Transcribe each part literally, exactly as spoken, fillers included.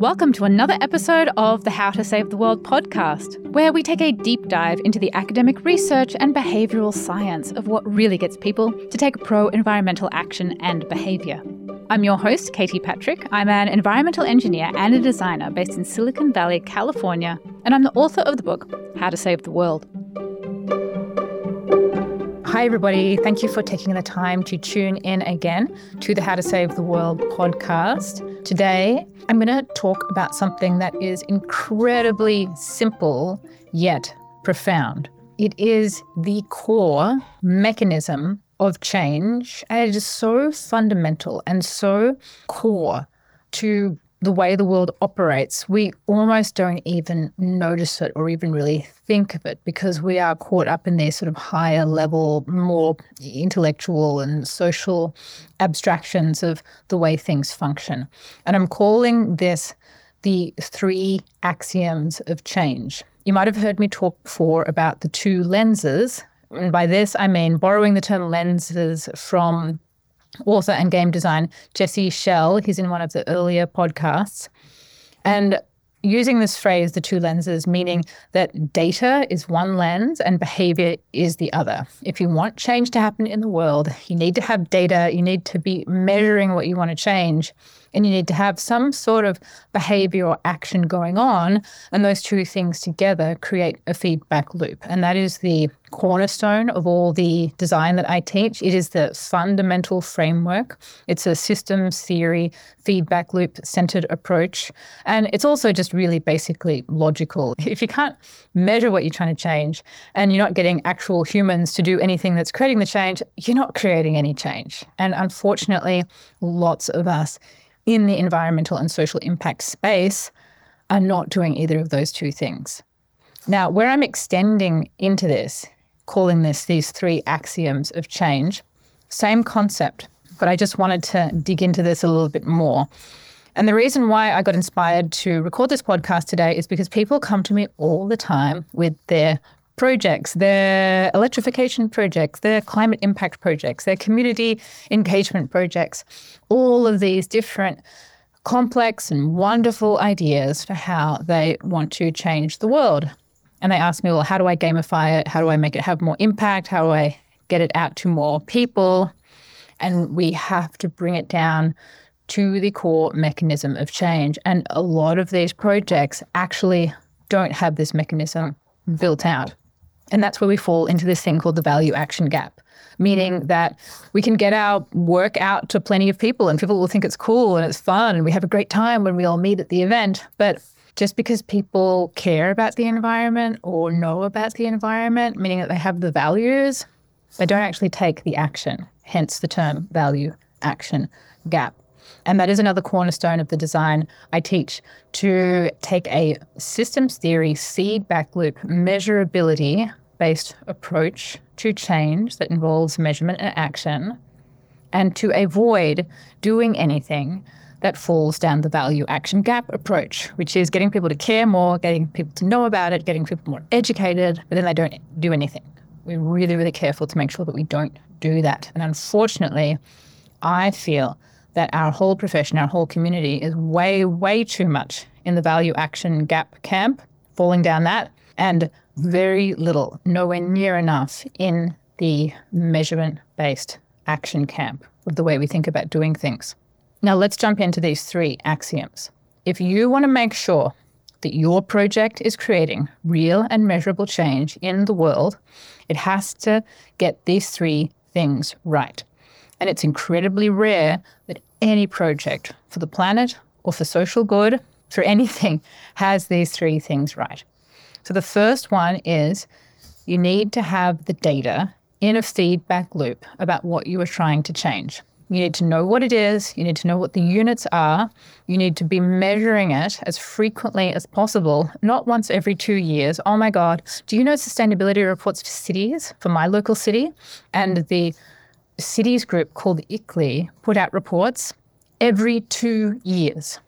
Welcome to another episode of the How to Save the World podcast, where we take a deep dive into the academic research and behavioural science of what really gets people to take pro-environmental action and behaviour. I'm your host, Katie Patrick. I'm an environmental engineer and a designer based in Silicon Valley, California, and I'm the author of the book, How to Save the World. Hi, everybody. Thank you for taking the time to tune in again to the How to Save the World podcast. Today, I'm going to talk about something that is incredibly simple, yet profound. It is the core mechanism of change, and it is so fundamental and so core to the way the world operates. We almost don't even notice it or even really think of it because we are caught up in these sort of higher level, more intellectual and social abstractions of the way things function. And I'm calling this the three axioms of change. You might have heard me talk before about the two lenses. And by this, I mean borrowing the term lenses from author and game design, Jesse Schell. He's in one of the earlier podcasts. And using this phrase, the two lenses, meaning that data is one lens and behavior is the other. If you want change to happen in the world, you need to have data, you need to be measuring what you want to change, and you need to have some sort of behavior or action going on. And those two things together create a feedback loop. And that is the cornerstone of all the design that I teach. It is the fundamental framework. It's a systems theory, feedback loop centered approach. And it's also just really basically logical. If you can't measure what you're trying to change and you're not getting actual humans to do anything that's creating the change, you're not creating any change. And unfortunately, lots of us in the environmental and social impact space are not doing either of those two things. Now, where I'm extending into this, calling this these three axioms of change, same concept, but I just wanted to dig into this a little bit more. And the reason why I got inspired to record this podcast today is because people come to me all the time with their projects, their electrification projects, their climate impact projects, their community engagement projects, all of these different complex and wonderful ideas for how they want to change the world. And they ask me, well, how do I gamify it? How do I make it have more impact? How do I get it out to more people? And we have to bring it down to the core mechanism of change. And a lot of these projects actually don't have this mechanism built out. And that's where we fall into this thing called the value action gap, meaning that we can get our work out to plenty of people and people will think it's cool and it's fun and we have a great time when we all meet at the event. But just because people care about the environment or know about the environment, meaning that they have the values, they don't actually take the action, hence the term value action gap. And that is another cornerstone of the design I teach, to take a systems theory, feedback loop, measurability-based approach to change that involves measurement and action, and to avoid doing anything that falls down the value action gap approach, which is getting people to care more, getting people to know about it, getting people more educated, but then they don't do anything. We're really, really careful to make sure that we don't do that. And unfortunately, I feel that our whole profession, our whole community is way, way too much in the value action gap camp, falling down that, and very little, nowhere near enough in the measurement-based action camp of the way we think about doing things. Now let's jump into these three axioms. If you want to make sure that your project is creating real and measurable change in the world, it has to get these three things right. And it's incredibly rare that any project for the planet or for social good, for anything, has these three things right. So the first one is you need to have the data in a feedback loop about what you are trying to change. You need to know what it is. You need to know what the units are. You need to be measuring it as frequently as possible, not once every two years. Oh, my God, do you know sustainability reports for cities, for my local city? And the cities group called I C L E I put out reports every two years.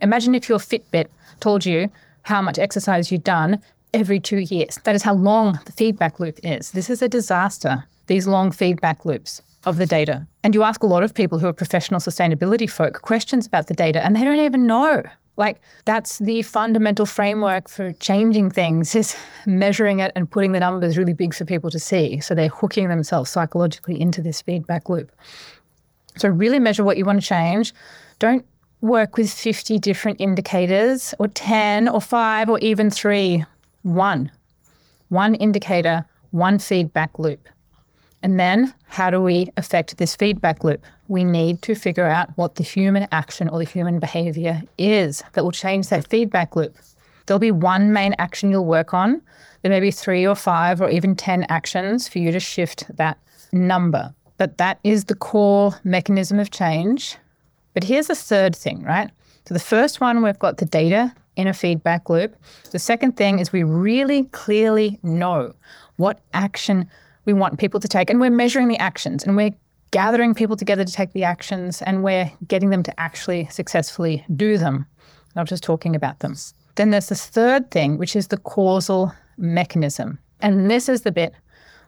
Imagine if your Fitbit told you how much exercise you've done every two years. That is how long the feedback loop is. This is a disaster, these long feedback loops of the data. And you ask a lot of people who are professional sustainability folk questions about the data and they don't even know. Like, that's the fundamental framework for changing things, is measuring it and putting the numbers really big for people to see. So they're hooking themselves psychologically into this feedback loop. So really measure what you want to change. Don't work with fifty different indicators, or ten or five or even three. One. One indicator, one feedback loop. And then how do we affect this feedback loop? We need to figure out what the human action or the human behavior is that will change that feedback loop. There'll be one main action you'll work on. There may be three or five or even ten actions for you to shift that number. But that is the core mechanism of change. But here's the third thing, right? So the first one, we've got the data in a feedback loop. The second thing is we really clearly know what action we want people to take, and we're measuring the actions, and we're gathering people together to take the actions, and we're getting them to actually successfully do them, not just talking about them. Then there's this third thing, which is the causal mechanism. And this is the bit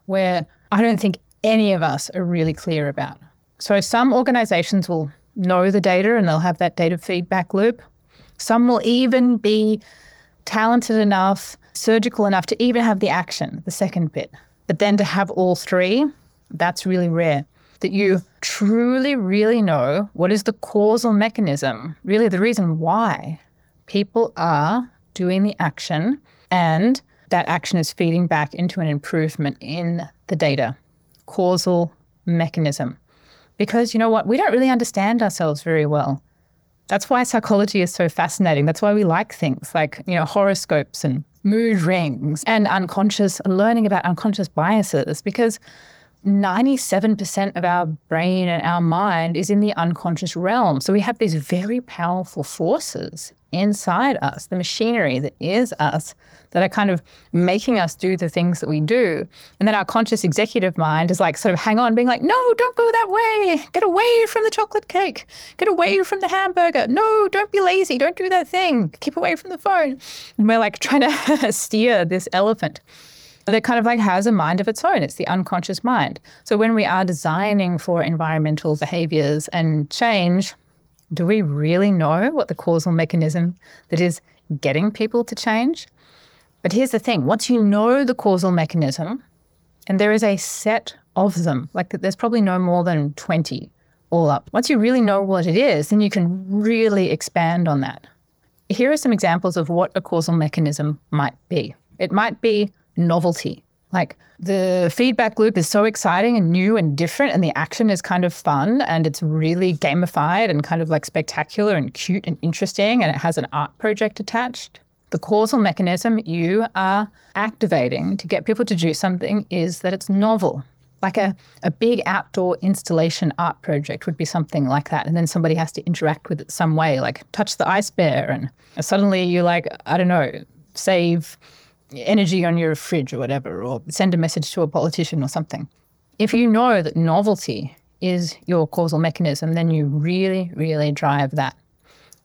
where I don't think any of us are really clear about. So some organizations will know the data and they'll have that data feedback loop. Some will even be talented enough, surgical enough to even have the action, the second bit. But then to have all three, that's really rare. That you truly, really know what is the causal mechanism, really the reason why people are doing the action, and that action is feeding back into an improvement in the data. Causal mechanism. Because you know what? We don't really understand ourselves very well. That's why psychology is so fascinating. That's why we like things like, you know, horoscopes and mood rings and unconscious, learning about unconscious biases, because ninety-seven percent of our brain and our mind is in the unconscious realm. So we have these very powerful forces inside us, the machinery that is us, that are kind of making us do the things that we do. And then our conscious executive mind is like sort of hang on, being like, no, don't go that way. Get away from the chocolate cake. Get away from the hamburger. No, don't be lazy. Don't do that thing. Keep away from the phone. And we're like trying to steer this elephant. That kind of like has a mind of its own. It's the unconscious mind. So when we are designing for environmental behaviors and change, do we really know what the causal mechanism that is getting people to change? But here's the thing. Once you know the causal mechanism, and there is a set of them, like there's probably no more than twenty all up. Once you really know what it is, then you can really expand on that. Here are some examples of what a causal mechanism might be. It might be novelty. Like the feedback loop is so exciting and new and different, and the action is kind of fun and it's really gamified and kind of like spectacular and cute and interesting, and it has an art project attached. The causal mechanism you are activating to get people to do something is that it's novel. Like a, a big outdoor installation art project would be something like that. And then somebody has to interact with it some way, like touch the ice bear, and suddenly you like, I don't know, save energy on your fridge or whatever, or send a message to a politician or something. If you know that novelty is your causal mechanism, then you really, really drive that.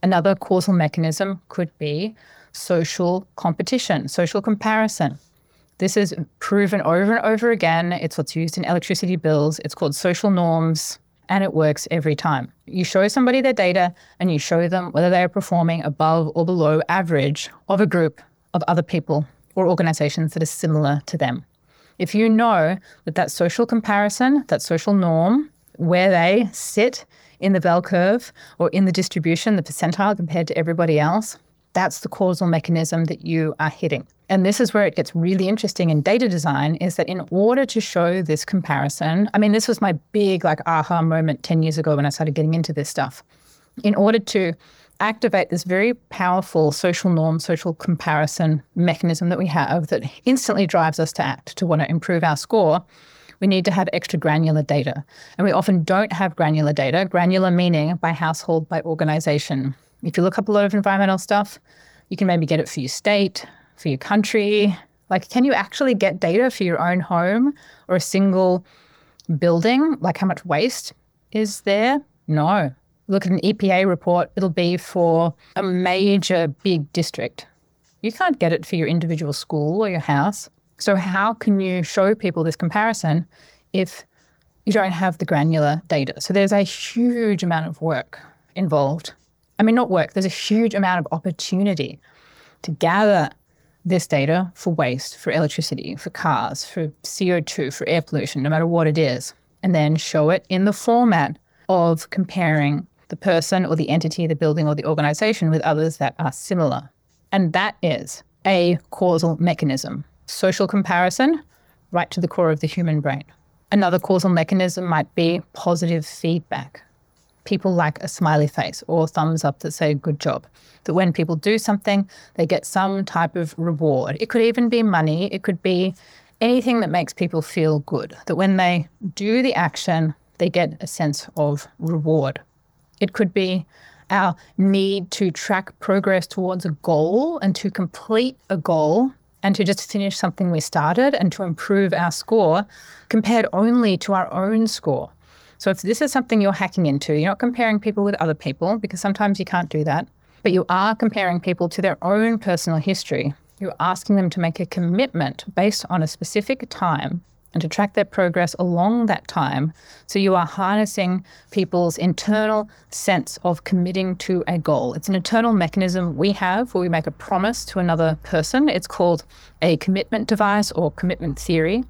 Another causal mechanism could be social competition, social comparison. This is proven over and over again. It's what's used in electricity bills. It's called social norms, and it works every time. You show somebody their data and you show them whether they are performing above or below average of a group of other people or organizations that are similar to them. If you know that that social comparison, that social norm, where they sit in the bell curve or in the distribution, the percentile compared to everybody else, that's the causal mechanism that you are hitting. And this is where it gets really interesting in data design, is that in order to show this comparison, I mean, this was my big like aha moment ten years ago when I started getting into this stuff. In order to activate this very powerful social norm, social comparison mechanism that we have that instantly drives us to act, to want to improve our score, we need to have extra granular data. And we often don't have granular data, granular meaning by household, by organization. If you look up a lot of environmental stuff, you can maybe get it for your state, for your country. Like, can you actually get data for your own home or a single building? Like, how much waste is there? No. Look at an E P A report, it'll be for a major big district. You can't get it for your individual school or your house. So how can you show people this comparison if you don't have the granular data? So there's a huge amount of work involved I mean, not work, there's a huge amount of opportunity to gather this data for waste, for electricity, for cars, for C O two, for air pollution, no matter what it is, and then show it in the format of comparing the person or the entity, the building or the organization with others that are similar. And that is a causal mechanism. Social comparison, right to the core of the human brain. Another causal mechanism might be positive feedback. People like a smiley face or thumbs up that say good job. That when people do something, they get some type of reward. It could even be money. It could be anything that makes people feel good. That when they do the action, they get a sense of reward. It could be our need to track progress towards a goal and to complete a goal and to just finish something we started and to improve our score compared only to our own score. So if this is something you're hacking into, you're not comparing people with other people because sometimes you can't do that, but you are comparing people to their own personal history. You're asking them to make a commitment based on a specific time and to track their progress along that time. So you are harnessing people's internal sense of committing to a goal. It's an internal mechanism we have where we make a promise to another person. It's called a commitment device or commitment theory.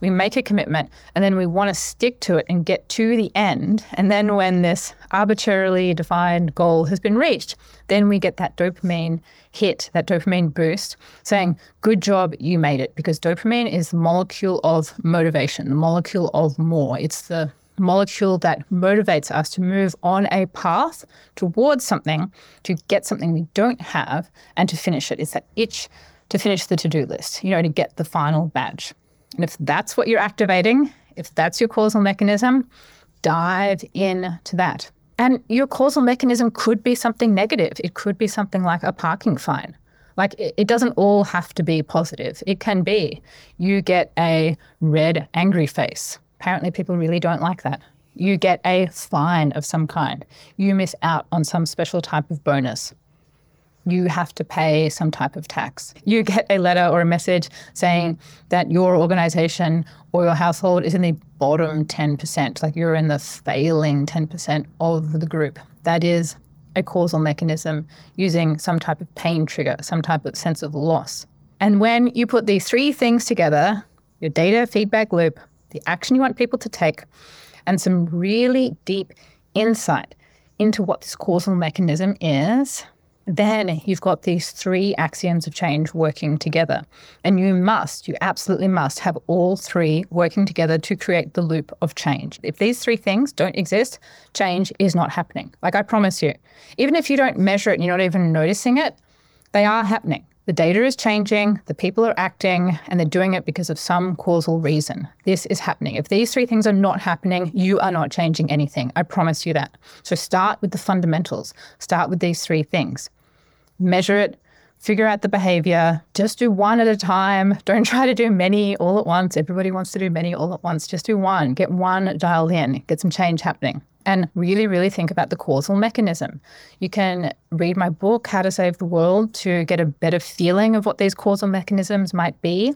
We make a commitment and then we want to stick to it and get to the end. And then when this arbitrarily defined goal has been reached, then we get that dopamine hit, that dopamine boost, saying, good job, you made it. Because dopamine is the molecule of motivation, the molecule of more. It's the molecule that motivates us to move on a path towards something, to get something we don't have and to finish it. It's that itch to finish the to-do list, you know, to get the final badge. And if that's what you're activating, if that's your causal mechanism, dive into that. And your causal mechanism could be something negative. It could be something like a parking fine. Like it, it doesn't all have to be positive. It can be you get a red angry face. Apparently people really don't like that. You get a fine of some kind. You miss out on some special type of bonus. You have to pay some type of tax. You get a letter or a message saying that your organization or your household is in the bottom ten percent, like you're in the failing ten percent of the group. That is a causal mechanism using some type of pain trigger, some type of sense of loss. And when you put these three things together, your data feedback loop, the action you want people to take, and some really deep insight into what this causal mechanism is, then you've got these three axioms of change working together. And you must, you absolutely must have all three working together to create the loop of change. If these three things don't exist, change is not happening. Like I promise you, even if you don't measure it and you're not even noticing it, they are happening. The data is changing, the people are acting, and they're doing it because of some causal reason. This is happening. If these three things are not happening, you are not changing anything. I promise you that. So start with the fundamentals. Start with these three things. Measure it, figure out the behavior, just do one at a time. Don't try to do many all at once. Everybody wants to do many all at once. Just do one, get one dialed in, get some change happening. And really, really think about the causal mechanism. You can read my book, How to Save the World, to get a better feeling of what these causal mechanisms might be.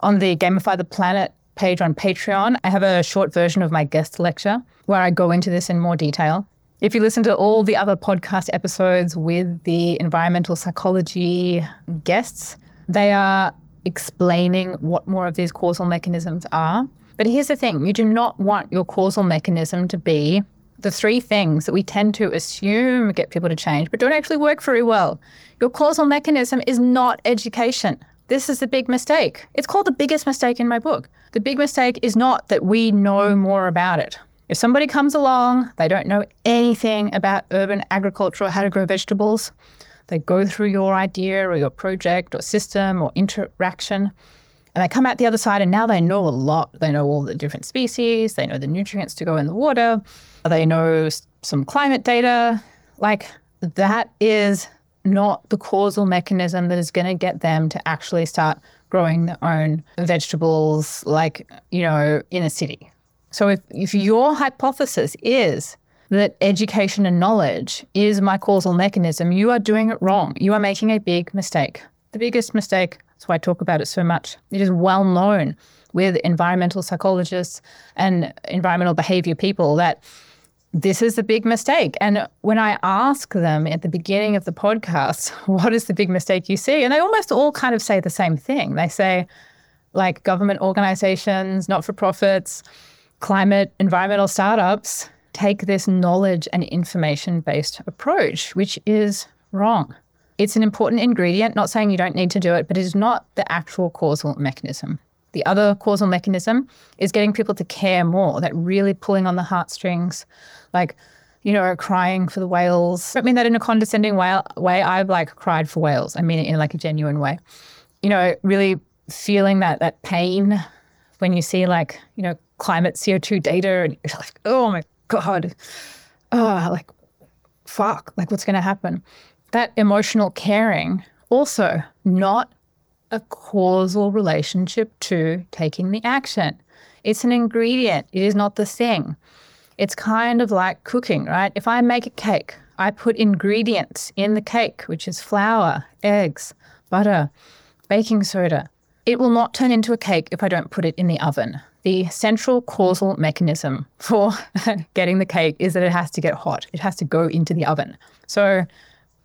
On the Gamify the Planet page on Patreon, I have a short version of my guest lecture where I go into this in more detail. If you listen to all the other podcast episodes with the environmental psychology guests, they are explaining what more of these causal mechanisms are. But here's the thing, you do not want your causal mechanism to be the three things that we tend to assume get people to change, but don't actually work very well. Your causal mechanism is not education. This is the big mistake. It's called the biggest mistake in my book. The big mistake is not that we know more about it. If somebody comes along, they don't know anything about urban agriculture or how to grow vegetables, they go through your idea or your project or system or interaction, and they come out the other side and now they know a lot. They know all the different species, they know the nutrients to go in the water, they know some climate data. Like that is not the causal mechanism that is going to get them to actually start growing their own vegetables, like, you know, in a city. So if, if your hypothesis is that education and knowledge is my causal mechanism, you are doing it wrong. You are making a big mistake. The biggest mistake, that's why I talk about it so much. It is well known with environmental psychologists and environmental behavior people that this is a big mistake. And when I ask them at the beginning of the podcast, what is the big mistake you see? And they almost all kind of say the same thing. They say, like, government organizations, not-for-profits, climate, environmental startups take this knowledge and information-based approach, which is wrong. It's an important ingredient, not saying you don't need to do it, but it is not the actual causal mechanism. The other causal mechanism is getting people to care more, that really pulling on the heartstrings, like, you know, crying for the whales. I don't mean that in a condescending way. I've like cried for whales. I mean it in like a genuine way. You know, really feeling that that pain when you see like, you know, climate C O two data and you're like, oh my God, oh, like, fuck, like what's going to happen? That emotional caring also not a causal relationship to taking the action. It's an ingredient. It is not the thing. It's kind of like cooking, right? If I make a cake, I put ingredients in the cake, which is flour, eggs, butter, baking soda. It will not turn into a cake if I don't put it in the oven. The central causal mechanism for getting the cake is that it has to get hot. It has to go into the oven. So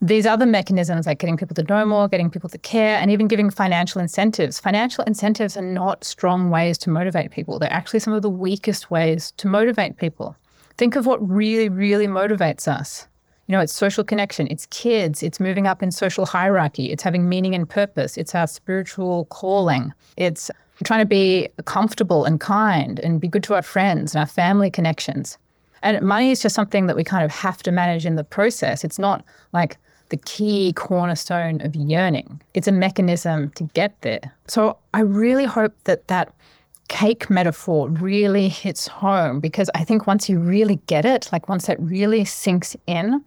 these other mechanisms, like getting people to know more, getting people to care, and even giving financial incentives. Financial incentives are not strong ways to motivate people. They're actually some of the weakest ways to motivate people. Think of what really, really motivates us. You know, it's social connection, it's kids, it's moving up in social hierarchy, it's having meaning and purpose, it's our spiritual calling, it's trying to be comfortable and kind and be good to our friends and our family connections. And money is just something that we kind of have to manage in the process. It's not like the key cornerstone of yearning. It's a mechanism to get there. So I really hope that that cake metaphor really hits home, because I think once you really get it, like once that really sinks in,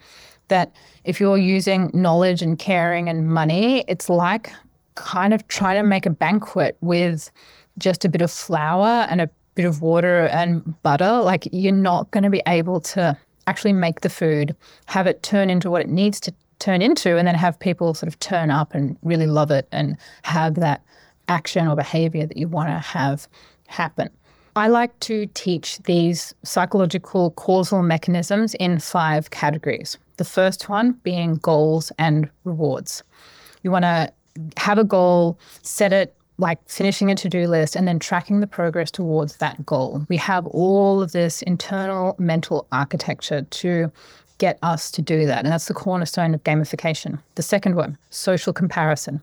that if you're using knowledge and caring and money, it's like kind of trying to make a banquet with just a bit of flour and a bit of water and butter. Like, you're not going to be able to actually make the food, have it turn into what it needs to turn into, and then have people sort of turn up and really love it and have that action or behavior that you want to have happen. I like to teach these psychological causal mechanisms in five categories. The first one being goals and rewards. You want to have a goal, set it, like finishing a to-do list, and then tracking the progress towards that goal. We have all of this internal mental architecture to get us to do that. And that's the cornerstone of gamification. The second one, social comparison.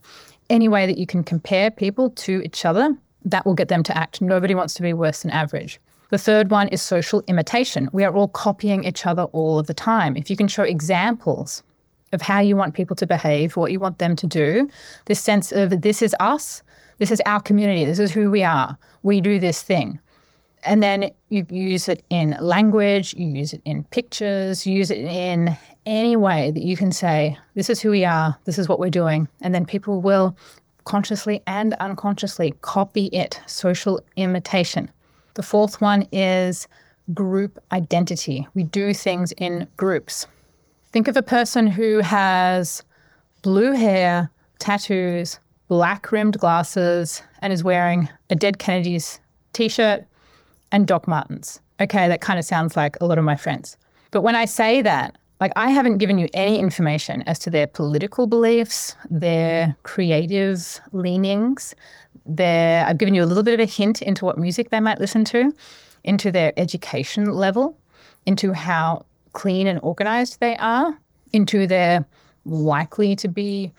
Any way that you can compare people to each other, that will get them to act. Nobody wants to be worse than average. The third one is social imitation. We are all copying each other all of the time. If you can show examples of how you want people to behave, what you want them to do, this sense of this is us, this is our community, this is who we are, we do this thing. And then you use it in language, you use it in pictures, you use it in any way that you can say, this is who we are, this is what we're doing. And then people will consciously and unconsciously copy it, social imitation. The fourth one is group identity. We do things in groups. Think of a person who has blue hair, tattoos, black-rimmed glasses, and is wearing a Dead Kennedys t-shirt and Doc Martens. Okay, that kind of sounds like a lot of my friends. But when I say that, like, I haven't given you any information as to their political beliefs, their creative leanings, their, I've given you a little bit of a hint into what music they might listen to, into their education level, into how clean and organized they are, into their likely to be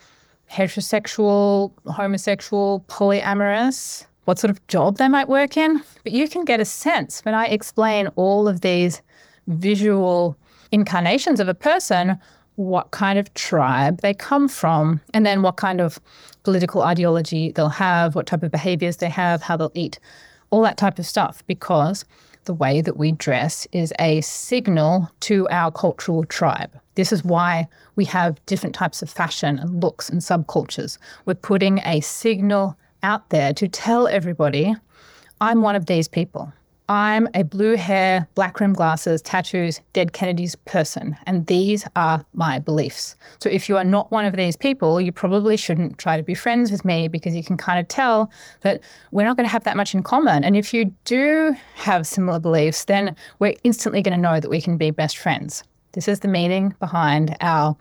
heterosexual, homosexual, polyamorous, what sort of job they might work in. But you can get a sense when I explain all of these visual incarnations of a person, what kind of tribe they come from, and then what kind of political ideology they'll have, what type of behaviors they have, how they'll eat, all that type of stuff, because the way that we dress is a signal to our cultural tribe. This is why we have different types of fashion and looks and subcultures. We're putting a signal out there to tell everybody, I'm one of these people. I'm a blue hair, black rim glasses, tattoos, dead Kennedys person, and these are my beliefs. So if you are not one of these people, you probably shouldn't try to be friends with me, because you can kind of tell that we're not going to have that much in common. And if you do have similar beliefs, then we're instantly going to know that we can be best friends. This is the meaning behind our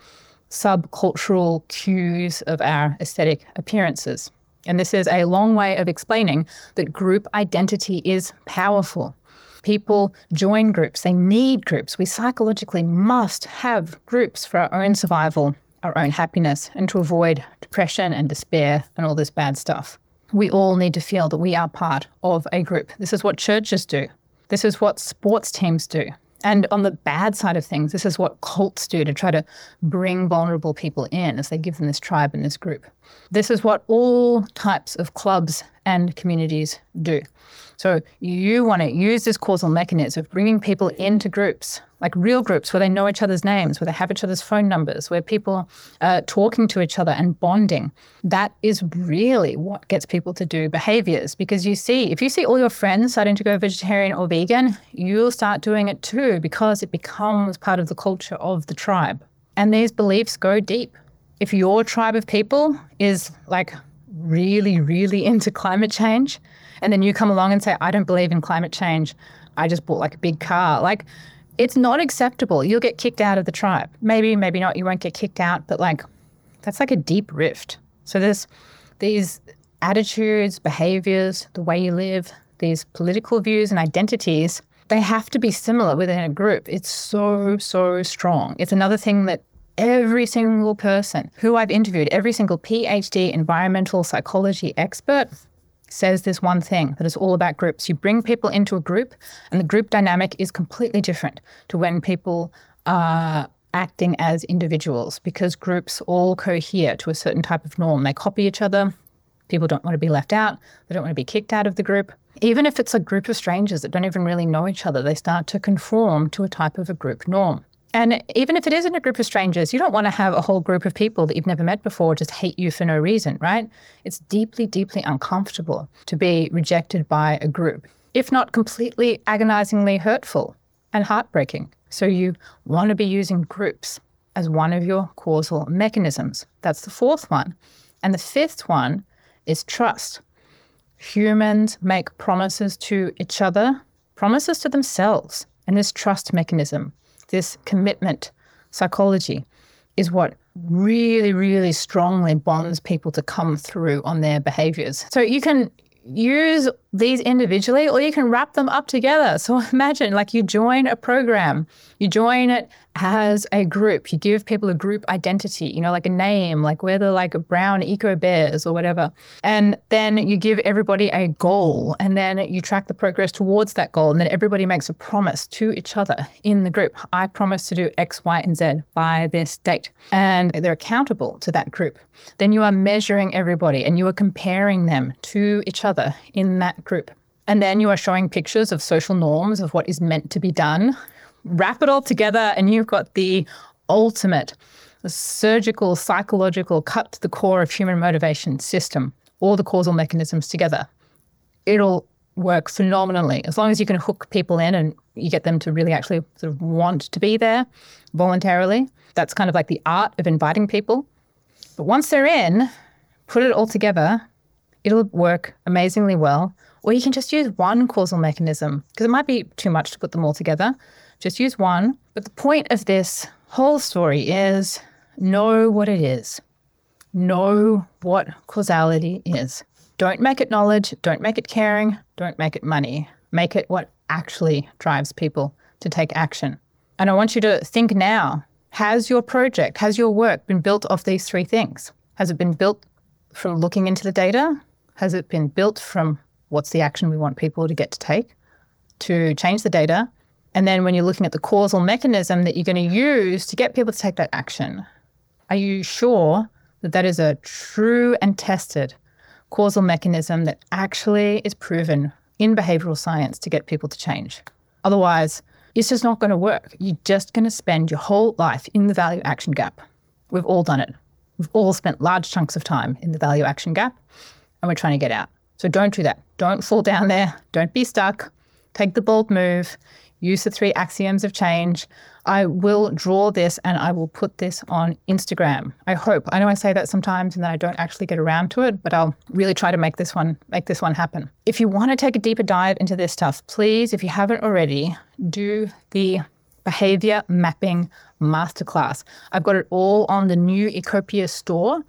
subcultural cues of our aesthetic appearances. And this is a long way of explaining that group identity is powerful. People join groups. They need groups. We psychologically must have groups for our own survival, our own happiness, and to avoid depression and despair and all this bad stuff. We all need to feel that we are part of a group. This is what churches do. This is what sports teams do. And on the bad side of things, this is what cults do to try to bring vulnerable people in, as they give them this tribe and this group. This is what all types of clubs and communities do. So you want to use this causal mechanism of bringing people into groups, like real groups where they know each other's names, where they have each other's phone numbers, where people are talking to each other and bonding. That is really what gets people to do behaviors, because you see, if you see all your friends starting to go vegetarian or vegan, you'll start doing it too, because it becomes part of the culture of the tribe. And these beliefs go deep. If your tribe of people is like really, really into climate change, and then you come along and say, I don't believe in climate change, I just bought like a big car, like, it's not acceptable. You'll get kicked out of the tribe. Maybe, maybe not. You won't get kicked out, but like, that's like a deep rift. So there's these attitudes, behaviors, the way you live, these political views and identities, they have to be similar within a group. It's so, so strong. It's another thing that every single person who I've interviewed, every single P H D environmental psychology expert says this one thing, that it's all about groups. You bring people into a group, and the group dynamic is completely different to when people are acting as individuals, because groups all cohere to a certain type of norm. They copy each other. People don't want to be left out. They don't want to be kicked out of the group. Even if it's a group of strangers that don't even really know each other, they start to conform to a type of a group norm. And even if it isn't a group of strangers, you don't want to have a whole group of people that you've never met before just hate you for no reason, right? It's deeply, deeply uncomfortable to be rejected by a group, if not completely agonizingly hurtful and heartbreaking. So you want to be using groups as one of your causal mechanisms. That's the fourth one. And the fifth one is trust. Humans make promises to each other, promises to themselves, and this trust mechanism, this commitment psychology, is what really, really strongly bonds people to come through on their behaviors. So you can use these individually, or you can wrap them up together. So imagine, like, you join a program, you join it as a group, you give people a group identity, you know, like a name, like we're the like brown eco bears or whatever. And then you give everybody a goal, and then you track the progress towards that goal. And then everybody makes a promise to each other in the group. I promise to do X, Y, and Z by this date. And they're accountable to that group. Then you are measuring everybody, and you are comparing them to each other in that group. And then you are showing pictures of social norms of what is meant to be done. Wrap it all together, and you've got the ultimate the surgical, psychological, cut to the core of human motivation system, all the causal mechanisms together. It'll work phenomenally. As long as you can hook people in and you get them to really actually sort of want to be there voluntarily. That's kind of like the art of inviting people. But once they're in, put it all together, it'll work amazingly well. Or you can just use one causal mechanism, because it might be too much to put them all together. Just use one. But the point of this whole story is, know what it is. Know what causality is. Don't make it knowledge. Don't make it caring. Don't make it money. Make it what actually drives people to take action. And I want you to think now, has your project, has your work been built off these three things? Has it been built from looking into the data? Has it been built from what's the action we want people to get to take to change the data? And then when you're looking at the causal mechanism that you're going to use to get people to take that action, are you sure that that is a true and tested causal mechanism that actually is proven in behavioral science to get people to change? Otherwise, it's just not going to work. You're just going to spend your whole life in the value action gap. We've all done it. We've all spent large chunks of time in the value action gap, and we're trying to get out. So don't do that. Don't fall down there. Don't be stuck. Take the bold move, use the three axioms of change. I will draw this and I will put this on Instagram. I hope. I know I say that sometimes and then I don't actually get around to it, but I'll really try to make this one make this one happen. If you want to take a deeper dive into this stuff, please, if you haven't already, do the Behaviour Mapping Masterclass. I've got it all on the new Ecopia store,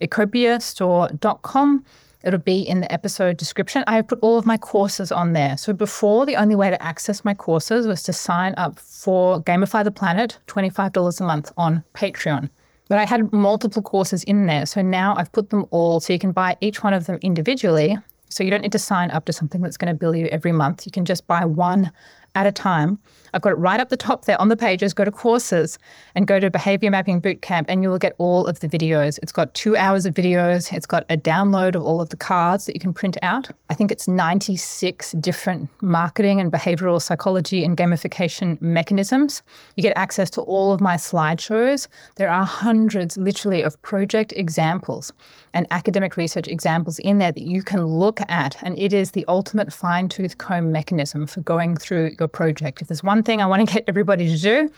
ecopia store dot com. It'll be in the episode description. I have put all of my courses on there. So before, the only way to access my courses was to sign up for Gamify the Planet, twenty-five dollars a month on Patreon. But I had multiple courses in there. So now I've put them all so you can buy each one of them individually. So you don't need to sign up to something that's going to bill you every month. You can just buy one at a time. I've got it right up the top there on the pages. Go to courses and go to Behaviour Mapping Bootcamp and you will get all of the videos. It's got two hours of videos. It's got a download of all of the cards that you can print out. I think it's ninety-six different marketing and behavioural psychology and gamification mechanisms. You get access to all of my slideshows. There are hundreds, literally, of project examples and academic research examples in there that you can look at. And it is the ultimate fine-tooth comb mechanism for going through your project. If there's one thing I want to get everybody to do,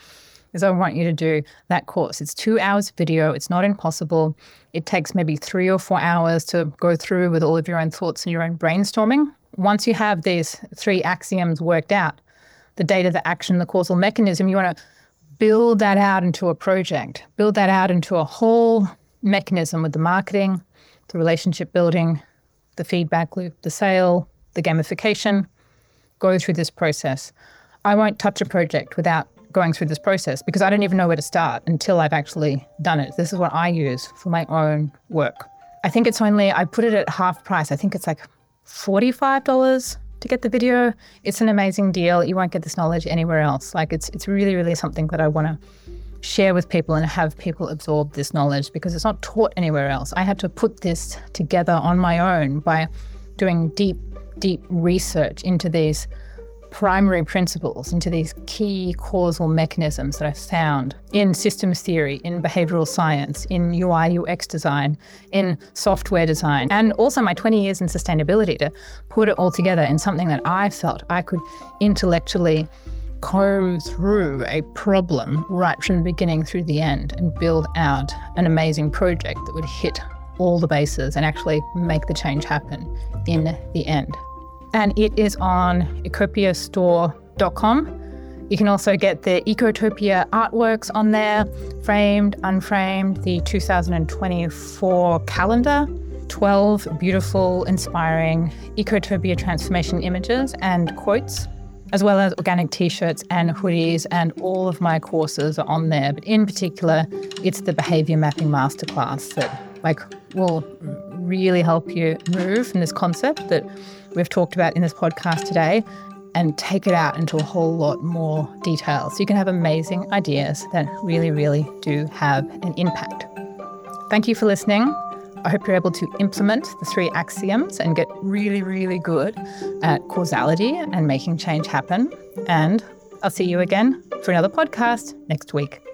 is I want you to do that course. It's two hours video. It's not impossible. It takes maybe three or four hours to go through with all of your own thoughts and your own brainstorming. Once you have these three axioms worked out, the data, the action, the causal mechanism, you want to build that out into a project, build that out into a whole mechanism with the marketing, the relationship building, the feedback loop, the sale, the gamification. Go through this process. I won't touch a project without going through this process because I don't even know where to start until I've actually done it. This is what I use for my own work. I think it's only, I put it at half price. I think it's like forty-five dollars to get the video. It's an amazing deal. You won't get this knowledge anywhere else. Like it's it's really, really something that I want to share with people and have people absorb this knowledge because it's not taught anywhere else. I had to put this together on my own by doing deep, deep research into these primary principles, into these key causal mechanisms that I've found in systems theory, in behavioral science, in U I U X design, in software design, and also my twenty years in sustainability to put it all together in something that I felt I could intellectually comb through a problem right from the beginning through the end and build out an amazing project that would hit all the bases and actually make the change happen in the end. And it is on ecopia store dot com. You can also get the Ecotopia artworks on there, framed, unframed, the two thousand twenty-four calendar, twelve beautiful, inspiring Ecotopia transformation images and quotes, as well as organic t-shirts and hoodies, and all of my courses are on there. But in particular, it's the Behaviour Mapping Masterclass that like will really help you move from this concept that we've talked about in this podcast today and take it out into a whole lot more detail. So you can have amazing ideas that really, really do have an impact. Thank you for listening. I hope you're able to implement the three axioms and get really, really good at causality and making change happen. And I'll see you again for another podcast next week.